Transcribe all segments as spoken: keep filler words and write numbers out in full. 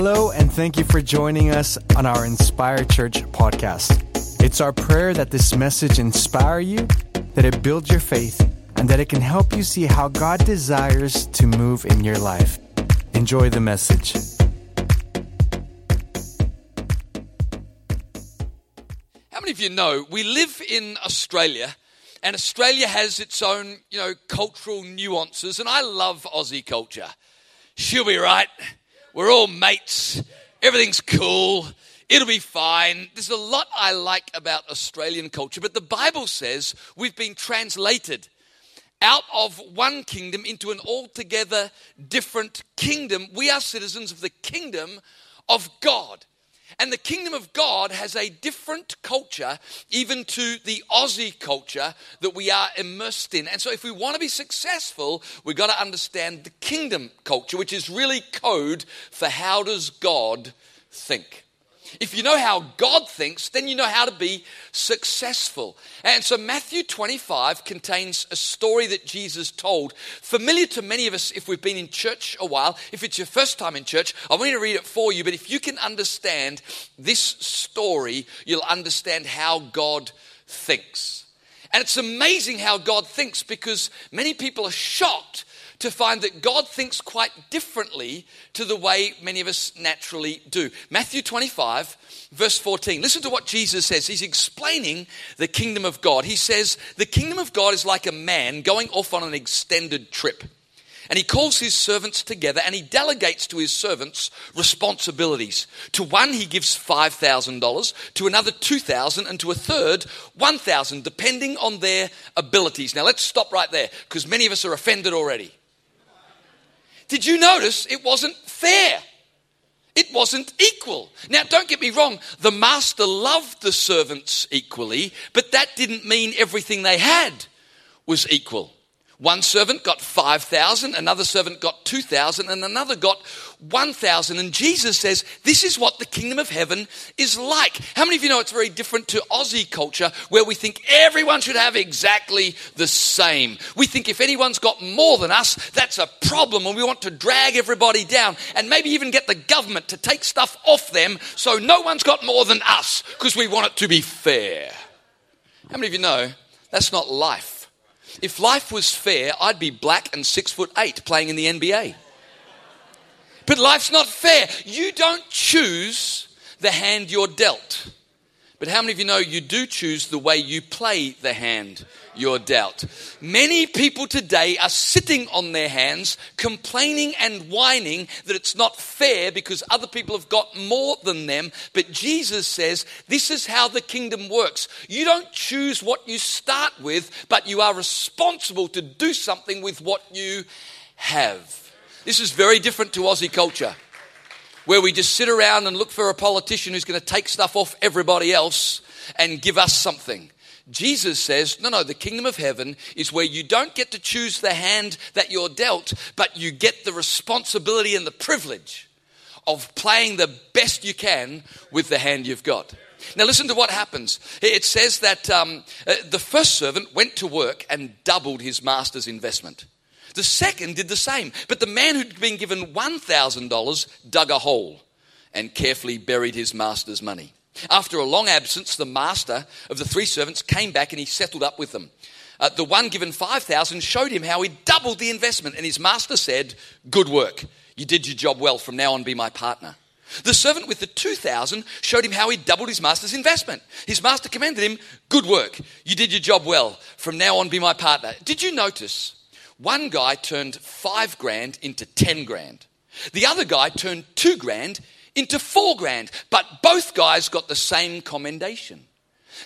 Hello, and thank you for joining us on our Inspire Church podcast. It's our prayer that this message inspire you, that it builds your faith, and that it can help you see how God desires to move in your life. Enjoy the message. How many of you know we live in Australia, and Australia has its own, you know, cultural nuances, and I love Aussie culture. She'll be right. We're all mates. Everything's cool. It'll be fine. There's a lot I like about Australian culture, but the Bible says we've been translated out of one kingdom into an altogether different kingdom. We are citizens of the kingdom of God. And the kingdom of God has a different culture, even to the Aussie culture that we are immersed in. And so if we want to be successful, we've got to understand the kingdom culture, which is really code for how does God think. If you know how God thinks, then you know how to be successful. And so Matthew twenty-five contains a story that Jesus told, familiar to many of us if we've been in church a while. If it's your first time in church, I want you to read it for you. But if you can understand this story, you'll understand how God thinks. And it's amazing how God thinks, because many people are shocked to find that God thinks quite differently to the way many of us naturally do. Matthew twenty-five, verse fourteen. Listen to what Jesus says. He's explaining the kingdom of God. He says, the kingdom of God is like a man going off on an extended trip. And he calls his servants together, and he delegates to his servants responsibilities. To one, he gives five thousand dollars, to another two thousand dollars, and to a third, one thousand dollars, depending on their abilities. Now, let's stop right there, because many of us are offended already. Did you notice it wasn't fair? It wasn't equal. Now, don't get me wrong. The master loved the servants equally, but that didn't mean everything they had was equal. One servant got five thousand, another servant got two thousand, and another got one thousand. And Jesus says, this is what the kingdom of heaven is like. How many of you know it's very different to Aussie culture, where we think everyone should have exactly the same? We think if anyone's got more than us, that's a problem, and we want to drag everybody down and maybe even get the government to take stuff off them so no one's got more than us, because we want it to be fair. How many of you know that's not life? If life was fair, I'd be black and six foot eight playing in the N B A. But life's not fair. You don't choose the hand you're dealt. But how many of you know you do choose the way you play the hand you're dealt? Many people today are sitting on their hands, complaining and whining that it's not fair because other people have got more than them. But Jesus says, this is how the kingdom works. You don't choose what you start with, but you are responsible to do something with what you have. This is very different to Aussie culture, where we just sit around and look for a politician who's going to take stuff off everybody else and give us something. Jesus says, no, no, the kingdom of heaven is where you don't get to choose the hand that you're dealt, but you get the responsibility and the privilege of playing the best you can with the hand you've got. Now listen to what happens. It says that um, the first servant went to work and doubled his master's investment. The second did the same, but the man who'd been given one thousand dollars dug a hole and carefully buried his master's money. After a long absence, the master of the three servants came back and he settled up with them. Uh, the one given five thousand dollars showed him how he doubled the investment, and his master said, good work, you did your job well, from now on be my partner. The servant with the two thousand dollars showed him how he doubled his master's investment. His master commended him, good work, you did your job well, from now on be my partner. Did you notice? One guy turned five grand into ten grand. The other guy turned two grand into four grand. But both guys got the same commendation.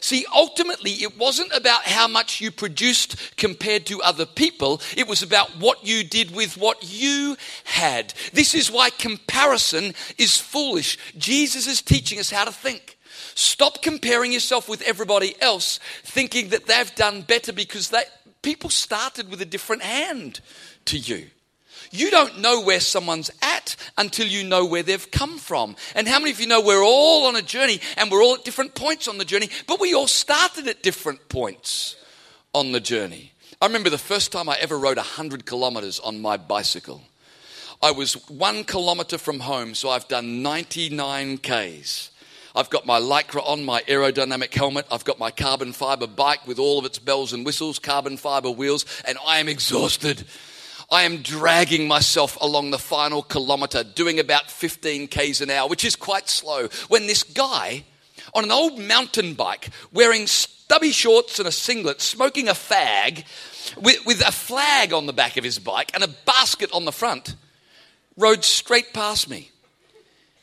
See, ultimately, it wasn't about how much you produced compared to other people. It was about what you did with what you had. This is why comparison is foolish. Jesus is teaching us how to think. Stop comparing yourself with everybody else, thinking that they've done better because they... People started with a different hand to you. You don't know where someone's at until you know where they've come from. And how many of you know we're all on a journey, and we're all at different points on the journey, but we all started at different points on the journey. I remember the first time I ever rode one hundred kilometers on my bicycle. I was one kilometre from home, so I've done ninety-nine kays. I've got my Lycra on, my aerodynamic helmet. I've got my carbon fibre bike with all of its bells and whistles, carbon fibre wheels, and I am exhausted. I am dragging myself along the final kilometre, doing about fifteen kays an hour, which is quite slow, when this guy on an old mountain bike, wearing stubby shorts and a singlet, smoking a fag, with, with a flag on the back of his bike and a basket on the front, rode straight past me.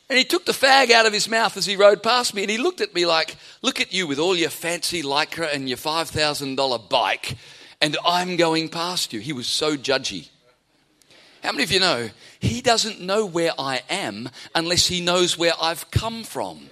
And he took the fag out of his mouth as he rode past me, and he looked at me like, look at you with all your fancy Lycra and your five thousand dollars bike, and I'm going past you. He was so judgy. How many of you know, he doesn't know where I am unless he knows where I've come from.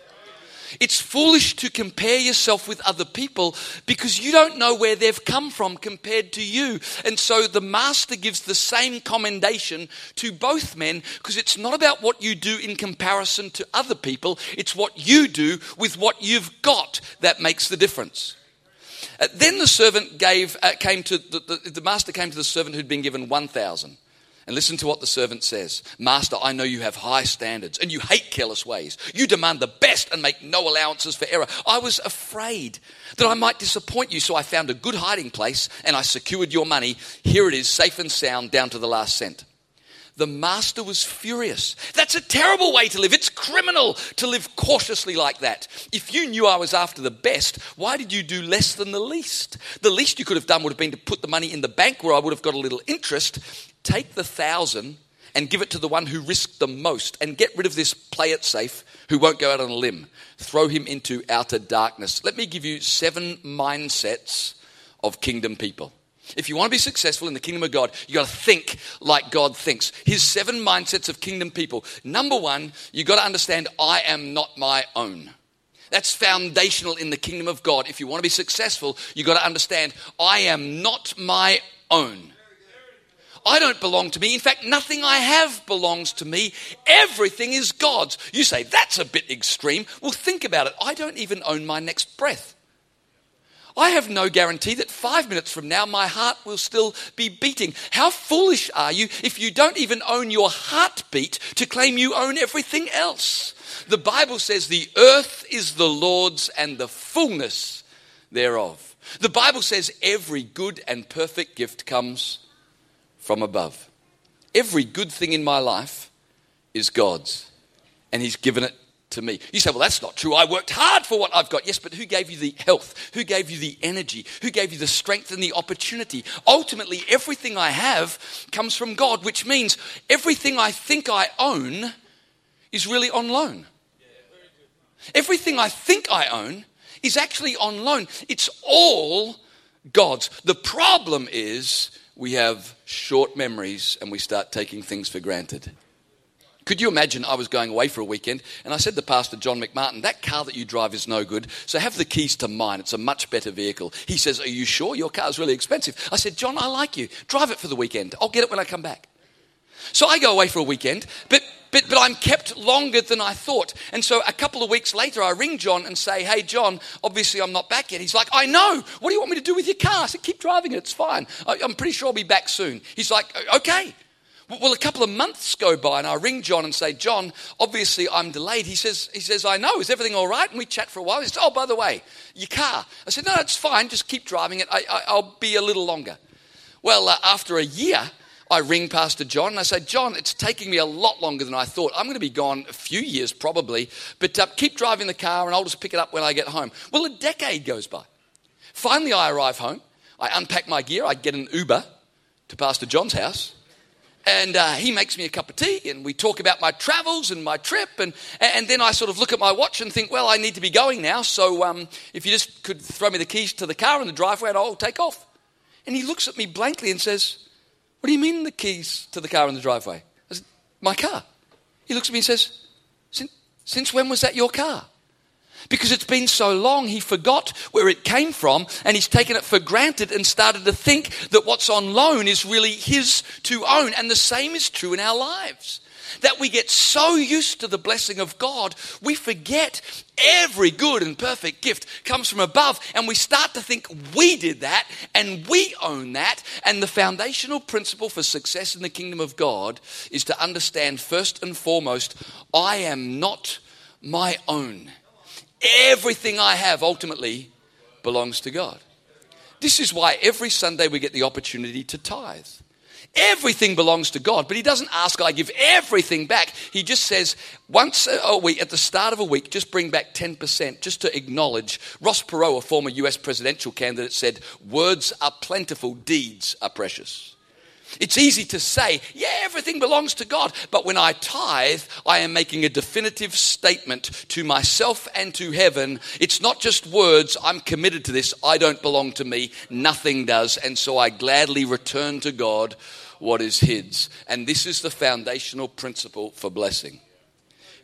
It's foolish to compare yourself with other people because you don't know where they've come from compared to you. And so the master gives the same commendation to both men because it's not about what you do in comparison to other people. It's what you do with what you've got that makes the difference. Uh, then the servant gave, uh, came to the, the, the master came to the servant who'd been given one thousand. And listen to what the servant says. Master, I know you have high standards and you hate careless ways. You demand the best and make no allowances for error. I was afraid that I might disappoint you, so I found a good hiding place and I secured your money. Here it is, safe and sound, down to the last cent. The master was furious. That's a terrible way to live. It's criminal to live cautiously like that. If you knew I was after the best, why did you do less than the least? The least you could have done would have been to put the money in the bank where I would have got a little interest. Take the thousand and give it to the one who risked the most and get rid of this play it safe who won't go out on a limb. Throw him into outer darkness. Let me give you seven mindsets of kingdom people. If you want to be successful in the kingdom of God, you got to think like God thinks. Here's seven mindsets of kingdom people. Number one, you got to understand I am not my own. That's foundational in the kingdom of God. If you want to be successful, you got to understand I am not my own. I don't belong to me. In fact, nothing I have belongs to me. Everything is God's. You say, that's a bit extreme. Well, think about it. I don't even own my next breath. I have no guarantee that five minutes from now my heart will still be beating. How foolish are you if you don't even own your heartbeat to claim you own everything else? The Bible says the earth is the Lord's and the fullness thereof. The Bible says every good and perfect gift comes from above. Every good thing in my life is God's and he's given it to me. You say, well, that's not true. I worked hard for what I've got. Yes, but who gave you the health? Who gave you the energy? Who gave you the strength and the opportunity? Ultimately, everything I have comes from God, which means everything I think I own is really on loan. Everything I think I own is actually on loan. It's all God's. The problem is we have short memories and we start taking things for granted. Could you imagine I was going away for a weekend and I said to Pastor John McMartin, that car that you drive is no good, so have the keys to mine. It's a much better vehicle. He says, are you sure? Your car's really expensive. I said, John, I like you. Drive it for the weekend. I'll get it when I come back. So I go away for a weekend, but but but I'm kept longer than I thought. And so a couple of weeks later, I ring John and say, hey, John, obviously I'm not back yet. He's like, I know. What do you want me to do with your car? I said, keep driving it. It's fine. I'm pretty sure I'll be back soon. He's like, okay. Well, a couple of months go by and I ring John and say, John, obviously I'm delayed. He says, he says, I know. Is everything all right? And we chat for a while. He says, oh, by the way, your car. I said, no, it's fine. Just keep driving it. I, I, I'll be a little longer. Well, uh, after a year, I ring Pastor John and I say, John, it's taking me a lot longer than I thought. I'm going to be gone a few years probably, but uh, keep driving the car and I'll just pick it up when I get home. Well, a decade goes by. Finally, I arrive home. I unpack my gear. I get an Uber to Pastor John's house. And uh, he makes me a cup of tea and we talk about my travels and my trip. And, and then I sort of look at my watch and think, well, I need to be going now. So um, if you just could throw me the keys to the car in the driveway and I'll take off. And he looks at me blankly and says, what do you mean the keys to the car in the driveway? I said, my car. He looks at me and says, since, since when was that your car? Because it's been so long, he forgot where it came from and he's taken it for granted and started to think that what's on loan is really his to own. And the same is true in our lives. that we get so used to the blessing of God, we forget every good and perfect gift comes from above, and we start to think we did that and we own that. And the foundational principle for success in the kingdom of God is to understand first and foremost, I am not my own. Everything I have ultimately belongs to God. This is why every Sunday we get the opportunity to tithe. Everything belongs to God, but he doesn't ask, I give everything back. He just says, once a week, at the start of a week, just bring back ten percent, just to acknowledge. Ross Perot, a former U S presidential candidate, said, words are plentiful, deeds are precious. It's easy to say, yeah, everything belongs to God. But when I tithe, I am making a definitive statement to myself and to heaven. It's not just words. I'm committed to this. I don't belong to me. Nothing does. And so I gladly return to God what is his. And this is the foundational principle for blessing.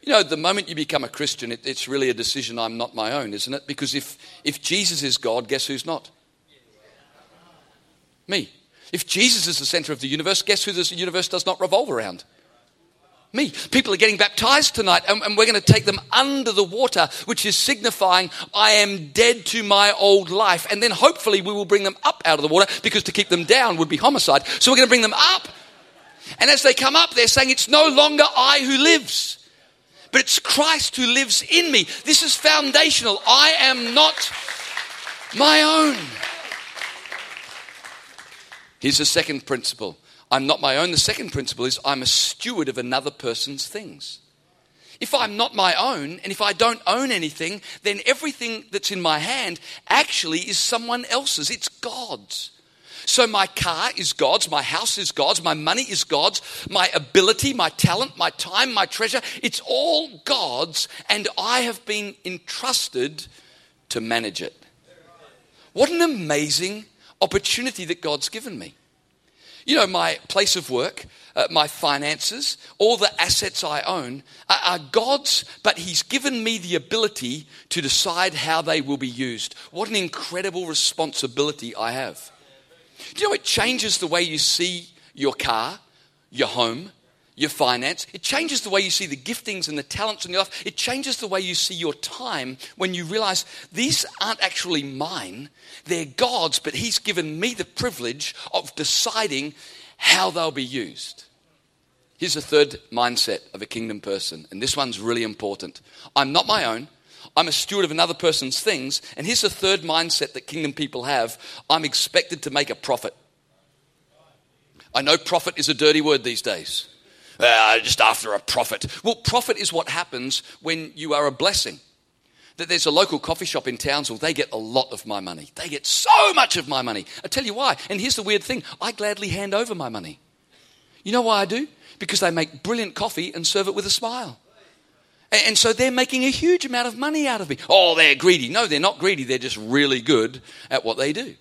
You know, the moment you become a Christian, it, it's really a decision. I'm not my own, isn't it? Because if, if Jesus is God, guess who's not? Me. If Jesus is the center of the universe, guess who this universe does not revolve around? Me. People are getting baptized tonight, and, and we're going to take them under the water, which is signifying I am dead to my old life. And then hopefully we will bring them up out of the water, because to keep them down would be homicide. So we're going to bring them up. And as they come up, they're saying it's no longer I who lives, but it's Christ who lives in me. This is foundational. I am not my own. Here's the second principle. I'm not my own. The second principle is I'm a steward of another person's things. If I'm not my own, and if I don't own anything, then everything that's in my hand actually is someone else's. It's God's. So my car is God's. My house is God's. My money is God's. My ability, my talent, my time, my treasure. It's all God's, and I have been entrusted to manage it. What an amazing opportunity that God's given me. You know, my place of work, uh, my finances, all the assets I own are, are God's, but he's given me the ability to decide how they will be used. What an incredible responsibility I have. Do you know, it changes the way you see your car, your home, your finance. It changes the way you see the giftings and the talents in your life. It changes the way you see your time when you realize these aren't actually mine. They're God's, but he's given me the privilege of deciding how they'll be used. Here's a third mindset of a kingdom person, and this one's really important. I'm not my own. I'm a steward of another person's things. And here's a third mindset that kingdom people have. I'm expected to make a profit. I know profit is a dirty word these days. Uh, just after a profit. Well, profit is what happens when you are a blessing. That there's a local coffee shop in Townsville. They get a lot of my money. They get so much of my money. I tell you why. And here's the weird thing. I gladly hand over my money. You know why I do? Because they make brilliant coffee and serve it with a smile. And, and so they're making a huge amount of money out of me. Oh, they're greedy. No, they're not greedy. They're just really good at what they do.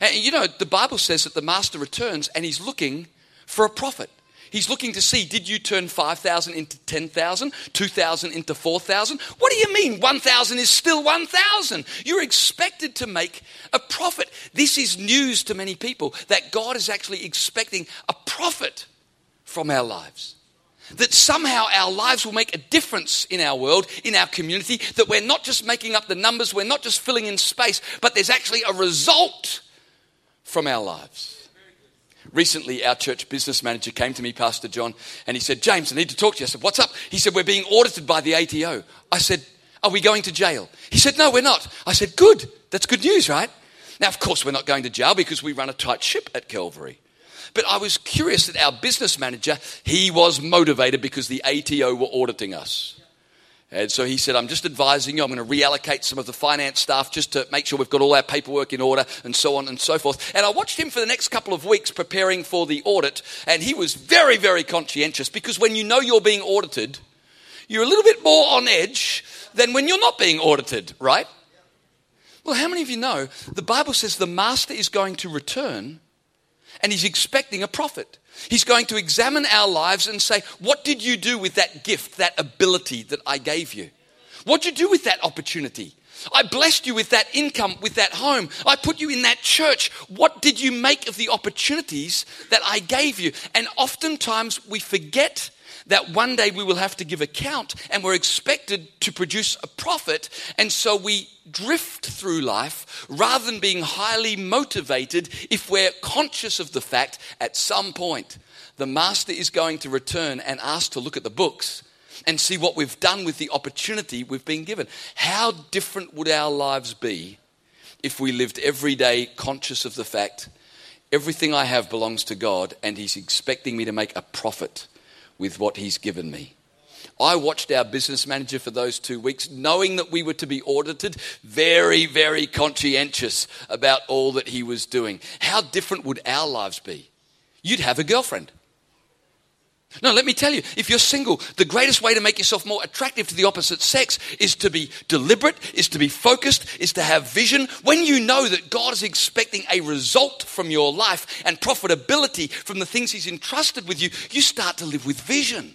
And you know, the Bible says that the master returns and he's looking for a profit. He's looking to see, did you turn five thousand into ten thousand, two thousand into four thousand? What do you mean one thousand is still one thousand? You're expected to make a profit. This is news to many people, that God is actually expecting a profit from our lives. That somehow our lives will make a difference in our world, in our community, that we're not just making up the numbers, we're not just filling in space, but there's actually a result from our lives. Recently, our church business manager came to me, Pastor John, and he said, James, I need to talk to you. I said, what's up? He said, we're being audited by the A T O. I said, are we going to jail? He said, no, we're not. I said, good. That's good news, right? Now, of course, we're not going to jail because we run a tight ship at Calvary. But I was curious that our business manager, he was motivated because the A T O were auditing us. And so he said, I'm just advising you, I'm going to reallocate some of the finance staff just to make sure we've got all our paperwork in order and so on and so forth. And I watched him for the next couple of weeks preparing for the audit. And he was very, very conscientious, because when you know you're being audited, you're a little bit more on edge than when you're not being audited, right? Well, how many of you know the Bible says the master is going to return and he's expecting a profit? He's going to examine our lives and say, what did you do with that gift, that ability that I gave you? What did you do with that opportunity? I blessed you with that income, with that home. I put you in that church. What did you make of the opportunities that I gave you? And oftentimes we forget that one day we will have to give account, and we're expected to produce a profit. And so we drift through life rather than being highly motivated if we're conscious of the fact at some point the master is going to return and ask to look at the books and see what we've done with the opportunity we've been given. How different would our lives be if we lived every day conscious of the fact everything I have belongs to God and he's expecting me to make a profit with what he's given me? I watched our business manager for those two weeks, knowing that we were to be audited, very, very conscientious about all that he was doing. How different would our lives be? You'd have a girlfriend. No, let me tell you, if you're single, the greatest way to make yourself more attractive to the opposite sex is to be deliberate, is to be focused, is to have vision. When you know that God is expecting a result from your life and profitability from the things he's entrusted with you, you start to live with vision.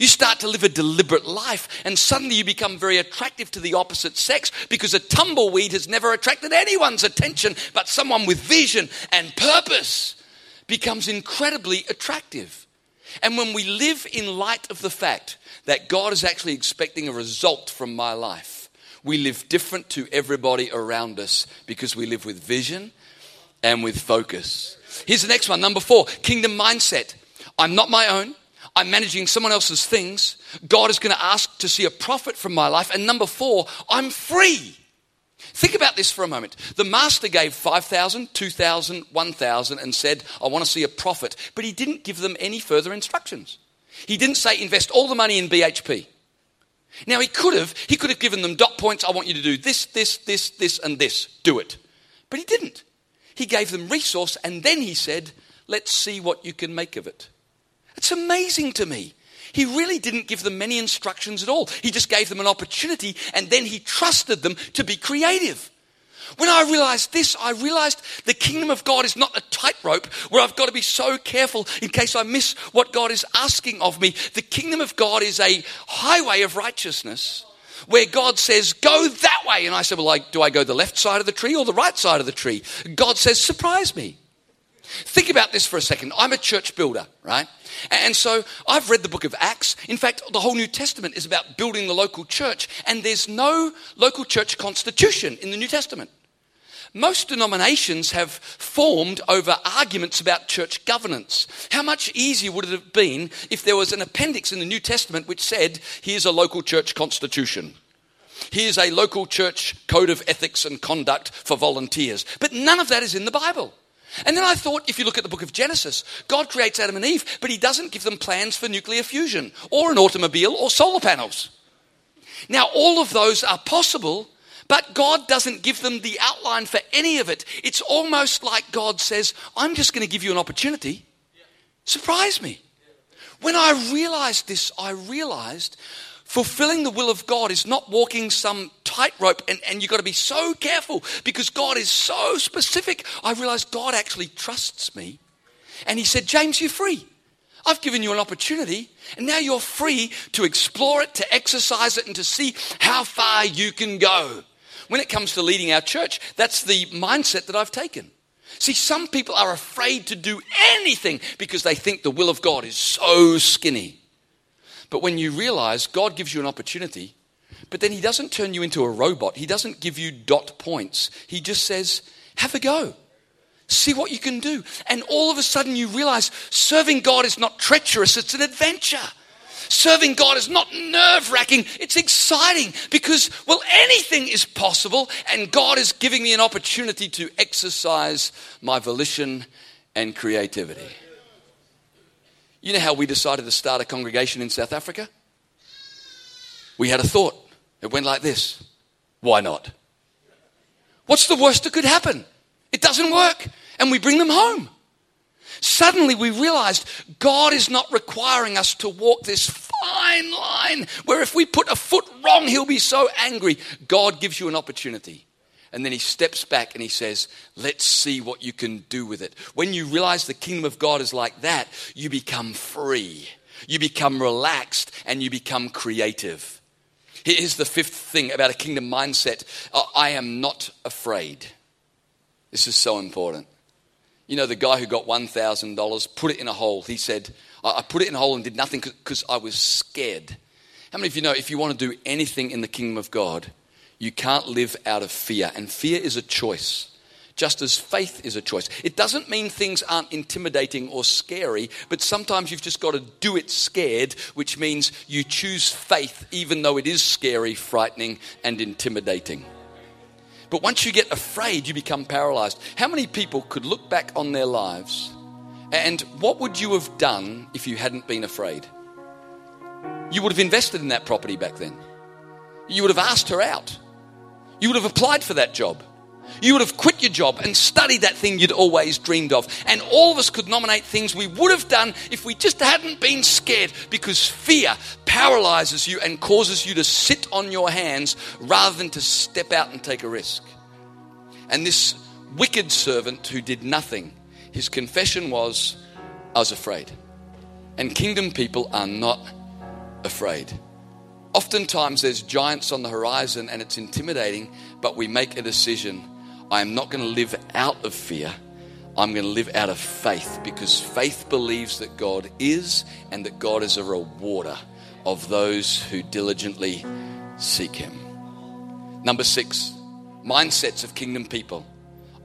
You start to live a deliberate life, and suddenly you become very attractive to the opposite sex, because a tumbleweed has never attracted anyone's attention, but someone with vision and purpose becomes incredibly attractive. And when we live in light of the fact that God is actually expecting a result from my life, we live different to everybody around us because we live with vision and with focus. Here's the next one, number four, kingdom mindset. I'm not my own. I'm managing someone else's things. God is going to ask to see a profit from my life. And number four, I'm free. Think about this for a moment. The master gave five thousand, two thousand, one thousand and said, I want to see a profit. But he didn't give them any further instructions. He didn't say, invest all the money in B H P. Now, he could have. He could have given them dot points. I want you to do this, this, this, this and this. Do it. But he didn't. He gave them resource, and then he said, let's see what you can make of it. It's amazing to me. He really didn't give them many instructions at all. He just gave them an opportunity, and then he trusted them to be creative. When I realized this, I realized the kingdom of God is not a tightrope where I've got to be so careful in case I miss what God is asking of me. The kingdom of God is a highway of righteousness where God says, go that way. And I said, well, like, do I go the left side of the tree or the right side of the tree? God says, surprise me. Think about this for a second. I'm a church builder, right? And so I've read the book of Acts. In fact, the whole New Testament is about building the local church, and there's no local church constitution in the New Testament. Most denominations have formed over arguments about church governance. How much easier would it have been if there was an appendix in the New Testament which said, here's a local church constitution. Here's a local church code of ethics and conduct for volunteers. But none of that is in the Bible. And then I thought, if you look at the book of Genesis, God creates Adam and Eve, but he doesn't give them plans for nuclear fusion or an automobile or solar panels. Now, all of those are possible, but God doesn't give them the outline for any of it. It's almost like God says, I'm just going to give you an opportunity. Surprise me. When I realized this, I realized fulfilling the will of God is not walking some tightrope, and, and you've got to be so careful because God is so specific. I realized God actually trusts me. And he said, James, you're free. I've given you an opportunity, and now you're free to explore it, to exercise it, and to see how far you can go. When it comes to leading our church, that's the mindset that I've taken. See, some people are afraid to do anything because they think the will of God is so skinny. But when you realize God gives you an opportunity, but then he doesn't turn you into a robot. He doesn't give you dot points. He just says, have a go. See what you can do. And all of a sudden you realize serving God is not treacherous. It's an adventure. Serving God is not nerve-wracking. It's exciting because, well, anything is possible. And God is giving me an opportunity to exercise my volition and creativity. You know how we decided to start a congregation in South Africa? We had a thought. It went like this. Why not? What's the worst that could happen? It doesn't work. And we bring them home. Suddenly we realized God is not requiring us to walk this fine line where if we put a foot wrong, he'll be so angry. God gives you an opportunity. And then he steps back and he says, let's see what you can do with it. When you realize the kingdom of God is like that, you become free. You become relaxed and you become creative. Here's the fifth thing about a kingdom mindset. I am not afraid. This is so important. You know, the guy who got one thousand dollars, put it in a hole. He said, I, I put it in a hole and did nothing because I was scared. How many of you know if you want to do anything in the kingdom of God, you can't live out of fear? And fear is a choice, just as faith is a choice. It doesn't mean things aren't intimidating or scary, but sometimes you've just got to do it scared, which means you choose faith even though it is scary, frightening, and intimidating. But once you get afraid, you become paralyzed. How many people could look back on their lives and what would you have done if you hadn't been afraid? You would have invested in that property back then. You would have asked her out. You would have applied for that job. You would have quit your job and studied that thing you'd always dreamed of. And all of us could nominate things we would have done if we just hadn't been scared, because fear paralyzes you and causes you to sit on your hands rather than to step out and take a risk. And this wicked servant who did nothing, his confession was, I was afraid. And kingdom people are not afraid. Oftentimes there's giants on the horizon and it's intimidating, but we make a decision. I am not going to live out of fear. I'm going to live out of faith, because faith believes that God is and that God is a rewarder of those who diligently seek him. Number six, mindsets of kingdom people.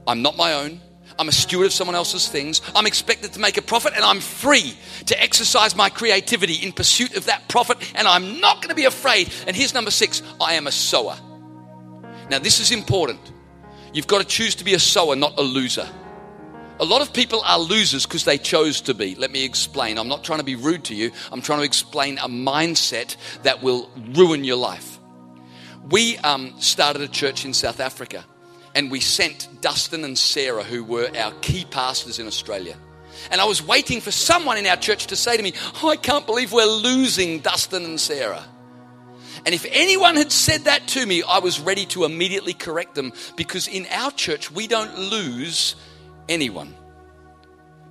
I'm not my own. I'm a steward of someone else's things. I'm expected to make a profit, and I'm free to exercise my creativity in pursuit of that profit, and I'm not going to be afraid. And here's number six, I am a sower. Now, this is important. You've got to choose to be a sower, not a loser. A lot of people are losers because they chose to be. Let me explain. I'm not trying to be rude to you. I'm trying to explain a mindset that will ruin your life. We um, started a church in South Africa, and we sent Dustin and Sarah, who were our key pastors in Australia. And I was waiting for someone in our church to say to me, oh, I can't believe we're losing Dustin and Sarah. And if anyone had said that to me, I was ready to immediately correct them, because in our church, we don't lose anyone.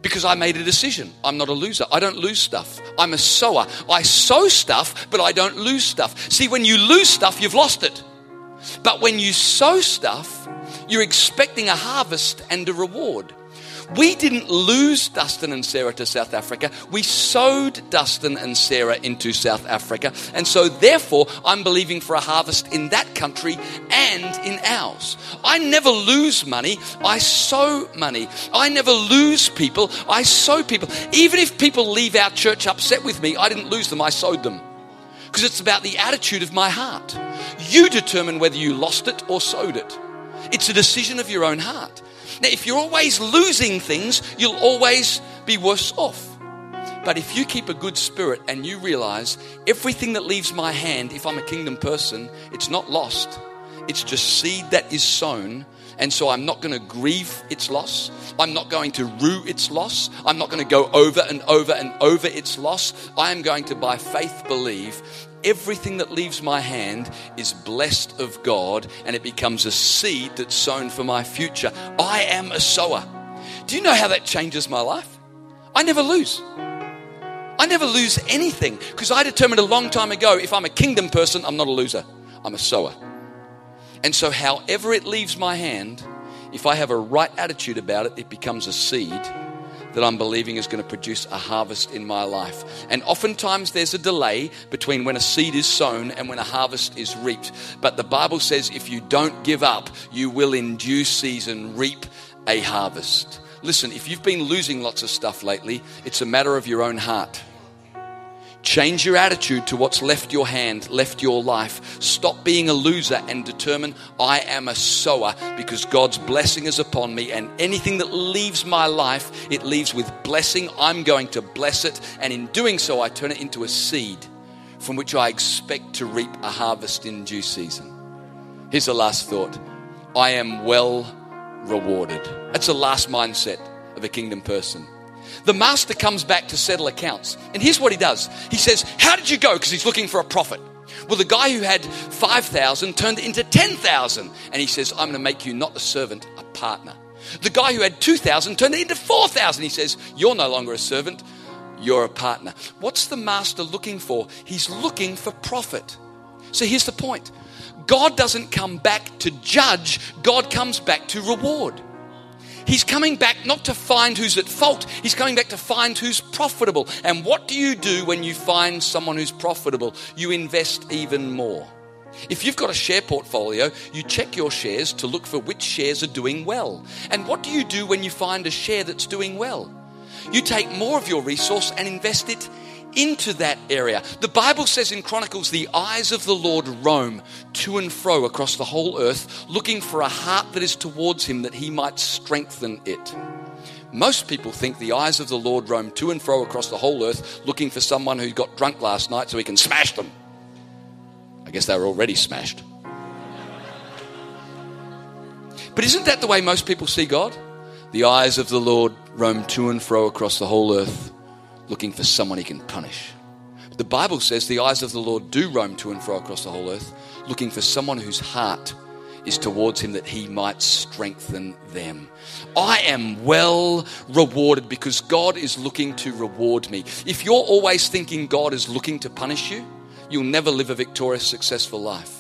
Because I made a decision. I'm not a loser. I don't lose stuff. I'm a sower. I sow stuff, but I don't lose stuff. See, when you lose stuff, you've lost it. But when you sow stuff, you're expecting a harvest and a reward. We didn't lose Dustin and Sarah to South Africa. We sowed Dustin and Sarah into South Africa. And so therefore, I'm believing for a harvest in that country and in ours. I never lose money. I sow money. I never lose people. I sow people. Even if people leave our church upset with me, I didn't lose them. I sowed them. Because it's about the attitude of my heart. You determine whether you lost it or sowed it. It's a decision of your own heart. Now, if you're always losing things, you'll always be worse off. But if you keep a good spirit and you realize everything that leaves my hand, if I'm a kingdom person, it's not lost. It's just seed that is sown. And so I'm not going to grieve its loss. I'm not going to rue its loss. I'm not going to go over and over and over its loss. I am going to, by faith, believe everything that leaves my hand is blessed of God, and it becomes a seed that's sown for my future. I am a sower. Do you know how that changes my life? I never lose. I never lose anything, because I determined a long time ago, if I'm a kingdom person, I'm not a loser. I'm a sower. And so however it leaves my hand, if I have a right attitude about it, it becomes a seed that I'm believing is going to produce a harvest in my life. And oftentimes there's a delay between when a seed is sown and when a harvest is reaped. But the Bible says if you don't give up, you will in due season reap a harvest. Listen, if you've been losing lots of stuff lately, it's a matter of your own heart. Change your attitude to what's left your hand, left your life. Stop being a loser and determine, I am a sower, because God's blessing is upon me, and anything that leaves my life, it leaves with blessing. I'm going to bless it, and in doing so, I turn it into a seed from which I expect to reap a harvest in due season. Here's the last thought. I am well rewarded. That's the last mindset of a kingdom person. The master comes back to settle accounts. And here's what he does. He says, how did you go? Because he's looking for a profit. Well, the guy who had five thousand turned it into ten thousand. And he says, I'm going to make you not a servant, a partner. The guy who had two thousand turned it into four thousand. He says, you're no longer a servant, you're a partner. What's the master looking for? He's looking for profit. So here's the point. God doesn't come back to judge. God comes back to reward. He's coming back not to find who's at fault. He's coming back to find who's profitable. And what do you do when you find someone who's profitable? You invest even more. If you've got a share portfolio, you check your shares to look for which shares are doing well. And what do you do when you find a share that's doing well? You take more of your resource and invest it into that area. The Bible says in Chronicles, the eyes of the Lord roam to and fro across the whole earth, looking for a heart that is towards him, that he might strengthen it. Most people think the eyes of the Lord roam to and fro across the whole earth, looking for someone who got drunk last night so he can smash them. I guess they were already smashed. But isn't that the way most people see God? The eyes of the Lord roam to and fro across the whole earth, looking for someone he can punish. The Bible says the eyes of the Lord do roam to and fro across the whole earth, looking for someone whose heart is towards him, that he might strengthen them. I am well rewarded because God is looking to reward me. If you're always thinking God is looking to punish you, you'll never live a victorious, successful life.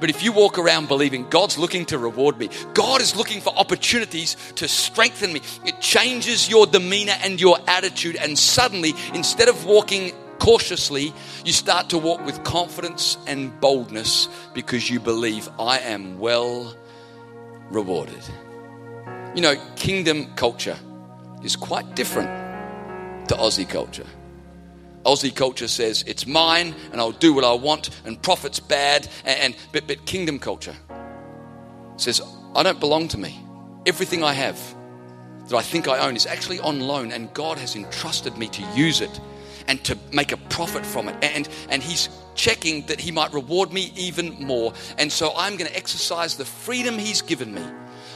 But if you walk around believing God's looking to reward me, God is looking for opportunities to strengthen me, it changes your demeanor and your attitude. And suddenly, instead of walking cautiously, you start to walk with confidence and boldness because you believe I am well rewarded. You know, kingdom culture is quite different to Aussie culture. Aussie culture says, it's mine and I'll do what I want and profit's bad. And, and but, but kingdom culture says, I don't belong to me. Everything I have that I think I own is actually on loan, and God has entrusted me to use it and to make a profit from it. And, and he's checking that he might reward me even more. And so I'm going to exercise the freedom he's given me,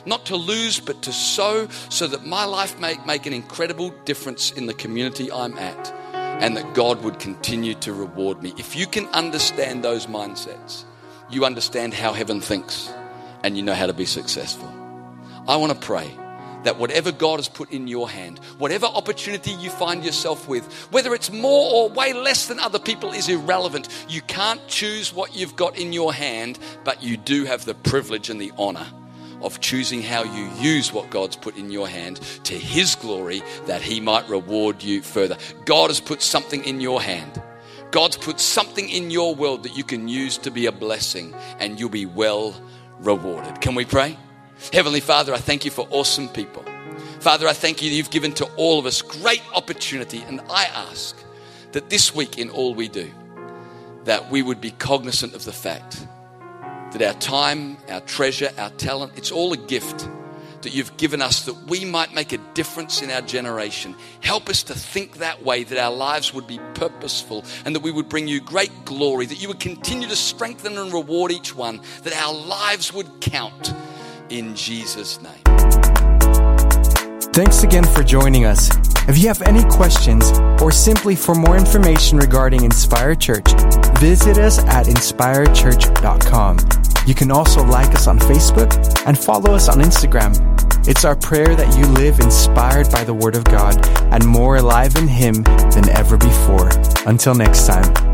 not to lose but to sow, so that my life may make an incredible difference in the community I'm at, and that God would continue to reward me. If you can understand those mindsets, you understand how heaven thinks, and you know how to be successful. I want to pray that whatever God has put in your hand, whatever opportunity you find yourself with, whether it's more or way less than other people is irrelevant. You can't choose what you've got in your hand, but you do have the privilege and the honor of choosing how you use what God's put in your hand to his glory, that he might reward you further. God has put something in your hand. God's put something in your world that you can use to be a blessing, and you'll be well rewarded. Can we pray? Heavenly Father, I thank you for awesome people. Father, I thank you that you've given to all of us great opportunity, and I ask that this week in all we do, that we would be cognizant of the fact that our time, our treasure, our talent, it's all a gift that you've given us, that we might make a difference in our generation. Help us to think that way, that our lives would be purposeful and that we would bring you great glory, that you would continue to strengthen and reward each one, that our lives would count, in Jesus' name. Thanks again for joining us. If you have any questions or simply for more information regarding Inspire Church, visit us at inspire church dot com. You can also like us on Facebook and follow us on Instagram. It's our prayer that you live inspired by the Word of God and more alive in Him than ever before. Until next time.